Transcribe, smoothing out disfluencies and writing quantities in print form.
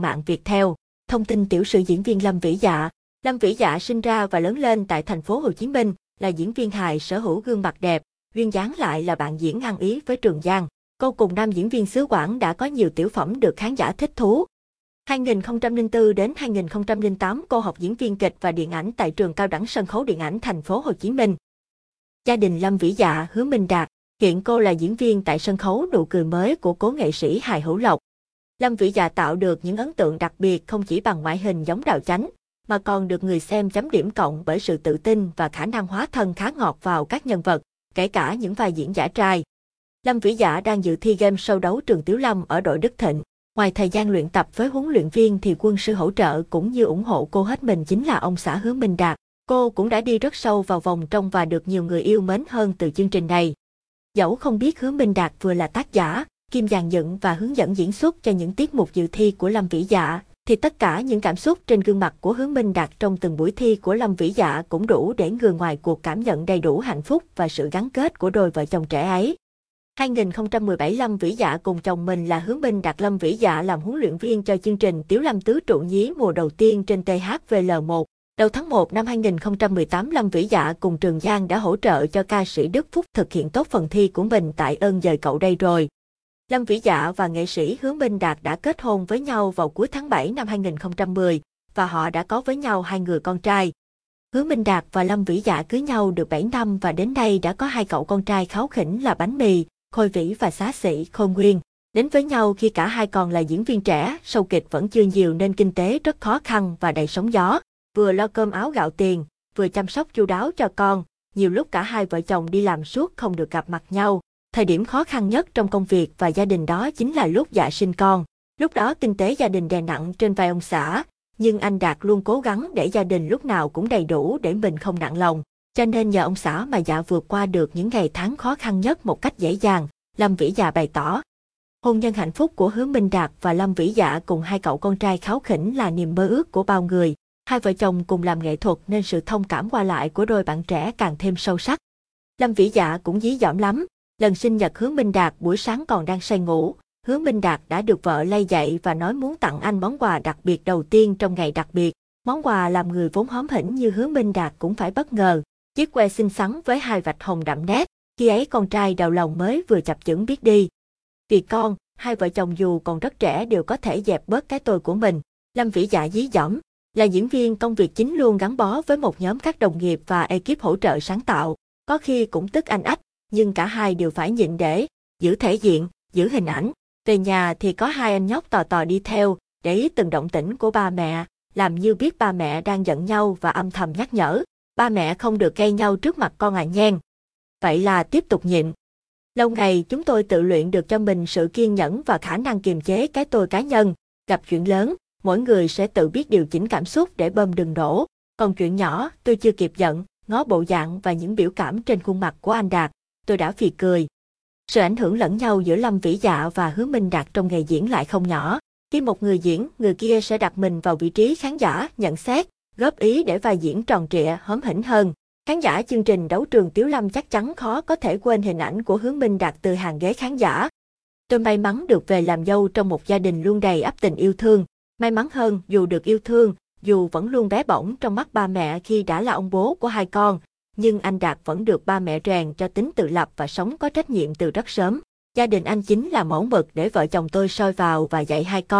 trang mạng Viettel. Thông tin tiểu sử diễn viên Lâm Vỹ Dạ. Lâm Vỹ Dạ sinh ra và lớn lên tại thành phố Hồ Chí Minh, là diễn viên hài sở hữu gương mặt đẹp, duyên dáng lại là bạn diễn ăn ý với Trường Giang. Cô cùng nam diễn viên xứ Quảng đã có nhiều tiểu phẩm được khán giả thích thú. 2004 đến 2008 cô học diễn viên kịch và điện ảnh tại trường cao đẳng sân khấu điện ảnh Thành phố Hồ Chí Minh. Gia đình Lâm Vỹ Dạ, Hứa Minh Đạt, hiện cô là diễn viên tại sân khấu Nụ Cười Mới của cố nghệ sĩ hài Hữu Lộc. Lâm Vỹ Dạ tạo được những ấn tượng đặc biệt không chỉ bằng ngoại hình giống Đào Chánh, mà còn được người xem chấm điểm cộng bởi sự tự tin và khả năng hóa thân khá ngọt vào các nhân vật, kể cả những vai diễn giả trai. Lâm Vỹ Dạ đang dự thi game show đấu trường Tiểu Lâm ở đội Đức Thịnh. Ngoài thời gian luyện tập với huấn luyện viên thì quân sư hỗ trợ cũng như ủng hộ cô hết mình chính là ông xã Hứa Minh Đạt. Cô cũng đã đi rất sâu vào vòng trong và được nhiều người yêu mến hơn từ chương trình này. Dẫu không biết Hứa Minh Đạt vừa là tác giả, kiêm dàn dựng và hướng dẫn diễn xuất cho những tiết mục dự thi của Lâm Vỹ Dạ, thì tất cả những cảm xúc trên gương mặt của Hứa Minh Đạt trong từng buổi thi của Lâm Vỹ Dạ cũng đủ để người ngoài cuộc cảm nhận đầy đủ hạnh phúc và sự gắn kết của đôi vợ chồng trẻ ấy. 2017 Lâm Vỹ Dạ cùng chồng mình là Hứa Minh Đạt. Lâm Vỹ Dạ làm huấn luyện viên cho chương trình Tiểu Lâm Tứ Trụ Nhí mùa đầu tiên trên THVL1. Đầu tháng 1 năm 2018 Lâm Vỹ Dạ cùng Trường Giang đã hỗ trợ cho ca sĩ Đức Phúc thực hiện tốt phần thi của mình tại Ơn Giời Cậu Đây Rồi. Lâm Vỹ Dạ và nghệ sĩ Hứa Minh Đạt đã kết hôn với nhau vào cuối tháng 7 năm 2010 và họ đã có với nhau hai người con trai. Hứa Minh Đạt và Lâm Vỹ Dạ cưới nhau được 7 năm và đến nay đã có hai cậu con trai kháu khỉnh là Bánh Mì, Khôi Vĩ và Xá Xỉ, Khôi Nguyên. Đến với nhau khi cả hai còn là diễn viên trẻ, show kịch vẫn chưa nhiều nên kinh tế rất khó khăn và đầy sóng gió. Vừa lo cơm áo gạo tiền, vừa chăm sóc chu đáo cho con, nhiều lúc cả hai vợ chồng đi làm suốt không được gặp mặt nhau. Thời điểm khó khăn nhất trong công việc và gia đình đó chính là lúc Dạ sinh con. Lúc đó kinh tế gia đình đè nặng trên vai ông xã, nhưng anh Đạt luôn cố gắng để gia đình lúc nào cũng đầy đủ để mình không nặng lòng. Cho nên nhờ ông xã mà Dạ vượt qua được những ngày tháng khó khăn nhất một cách dễ dàng, Lâm Vỹ Dạ bày tỏ. Hôn nhân hạnh phúc của Hứa Minh Đạt và Lâm Vỹ Dạ cùng hai cậu con trai kháu khỉnh là niềm mơ ước của bao người. Hai vợ chồng cùng làm nghệ thuật nên sự thông cảm qua lại của đôi bạn trẻ càng thêm sâu sắc. Lâm Vỹ Dạ cũng dí dỏm lắm. Lần sinh nhật Hứa Minh Đạt buổi sáng còn đang say ngủ, Hứa Minh Đạt đã được vợ lay dậy và nói muốn tặng anh món quà đặc biệt đầu tiên trong ngày đặc biệt. Món quà làm người vốn hóm hỉnh như Hứa Minh Đạt cũng phải bất ngờ. Chiếc que xinh xắn với hai vạch hồng đậm nét, khi ấy con trai đầu lòng mới vừa chập chững biết đi. Vì con, hai vợ chồng dù còn rất trẻ đều có thể dẹp bớt cái tôi của mình. Lâm Vỹ Dạ dí dỏm. Là diễn viên, công việc chính luôn gắn bó với một nhóm các đồng nghiệp và ekip hỗ trợ sáng tạo. Có khi cũng tức anh ách, nhưng cả hai đều phải nhịn để giữ thể diện, giữ hình ảnh. Về nhà thì có hai anh nhóc tò tò đi theo, để ý từng động tĩnh của ba mẹ, làm như biết ba mẹ đang giận nhau và âm thầm nhắc nhở. Ba mẹ không được gây nhau trước mặt con à nhen. Vậy là tiếp tục nhịn. Lâu ngày chúng tôi tự luyện được cho mình sự kiên nhẫn và khả năng kiềm chế cái tôi cá nhân. Gặp chuyện lớn, mỗi người sẽ tự biết điều chỉnh cảm xúc để bơm đừng đổ. Còn chuyện nhỏ, tôi chưa kịp giận, ngó bộ dạng và những biểu cảm trên khuôn mặt của anh Đạt, tôi đã phì cười. Sự ảnh hưởng lẫn nhau giữa Lâm Vỹ Dạ và Hứa Minh Đạt trong nghề diễn lại không nhỏ. Khi một người diễn, người kia sẽ đặt mình vào vị trí khán giả, nhận xét, góp ý để vai diễn tròn trịa, hóm hỉnh hơn. Khán giả chương trình Đấu Trường Tiểu Lâm chắc chắn khó có thể quên hình ảnh của Hứa Minh Đạt từ hàng ghế khán giả. Tôi may mắn được về làm dâu trong một gia đình luôn đầy ắp tình yêu thương. May mắn hơn dù được yêu thương, dù vẫn luôn bé bỏng trong mắt ba mẹ khi đã là ông bố của hai con, nhưng anh Đạt vẫn được ba mẹ rèn cho tính tự lập và sống có trách nhiệm từ rất sớm. Gia đình anh chính là mẫu mực để vợ chồng tôi soi vào và dạy hai con.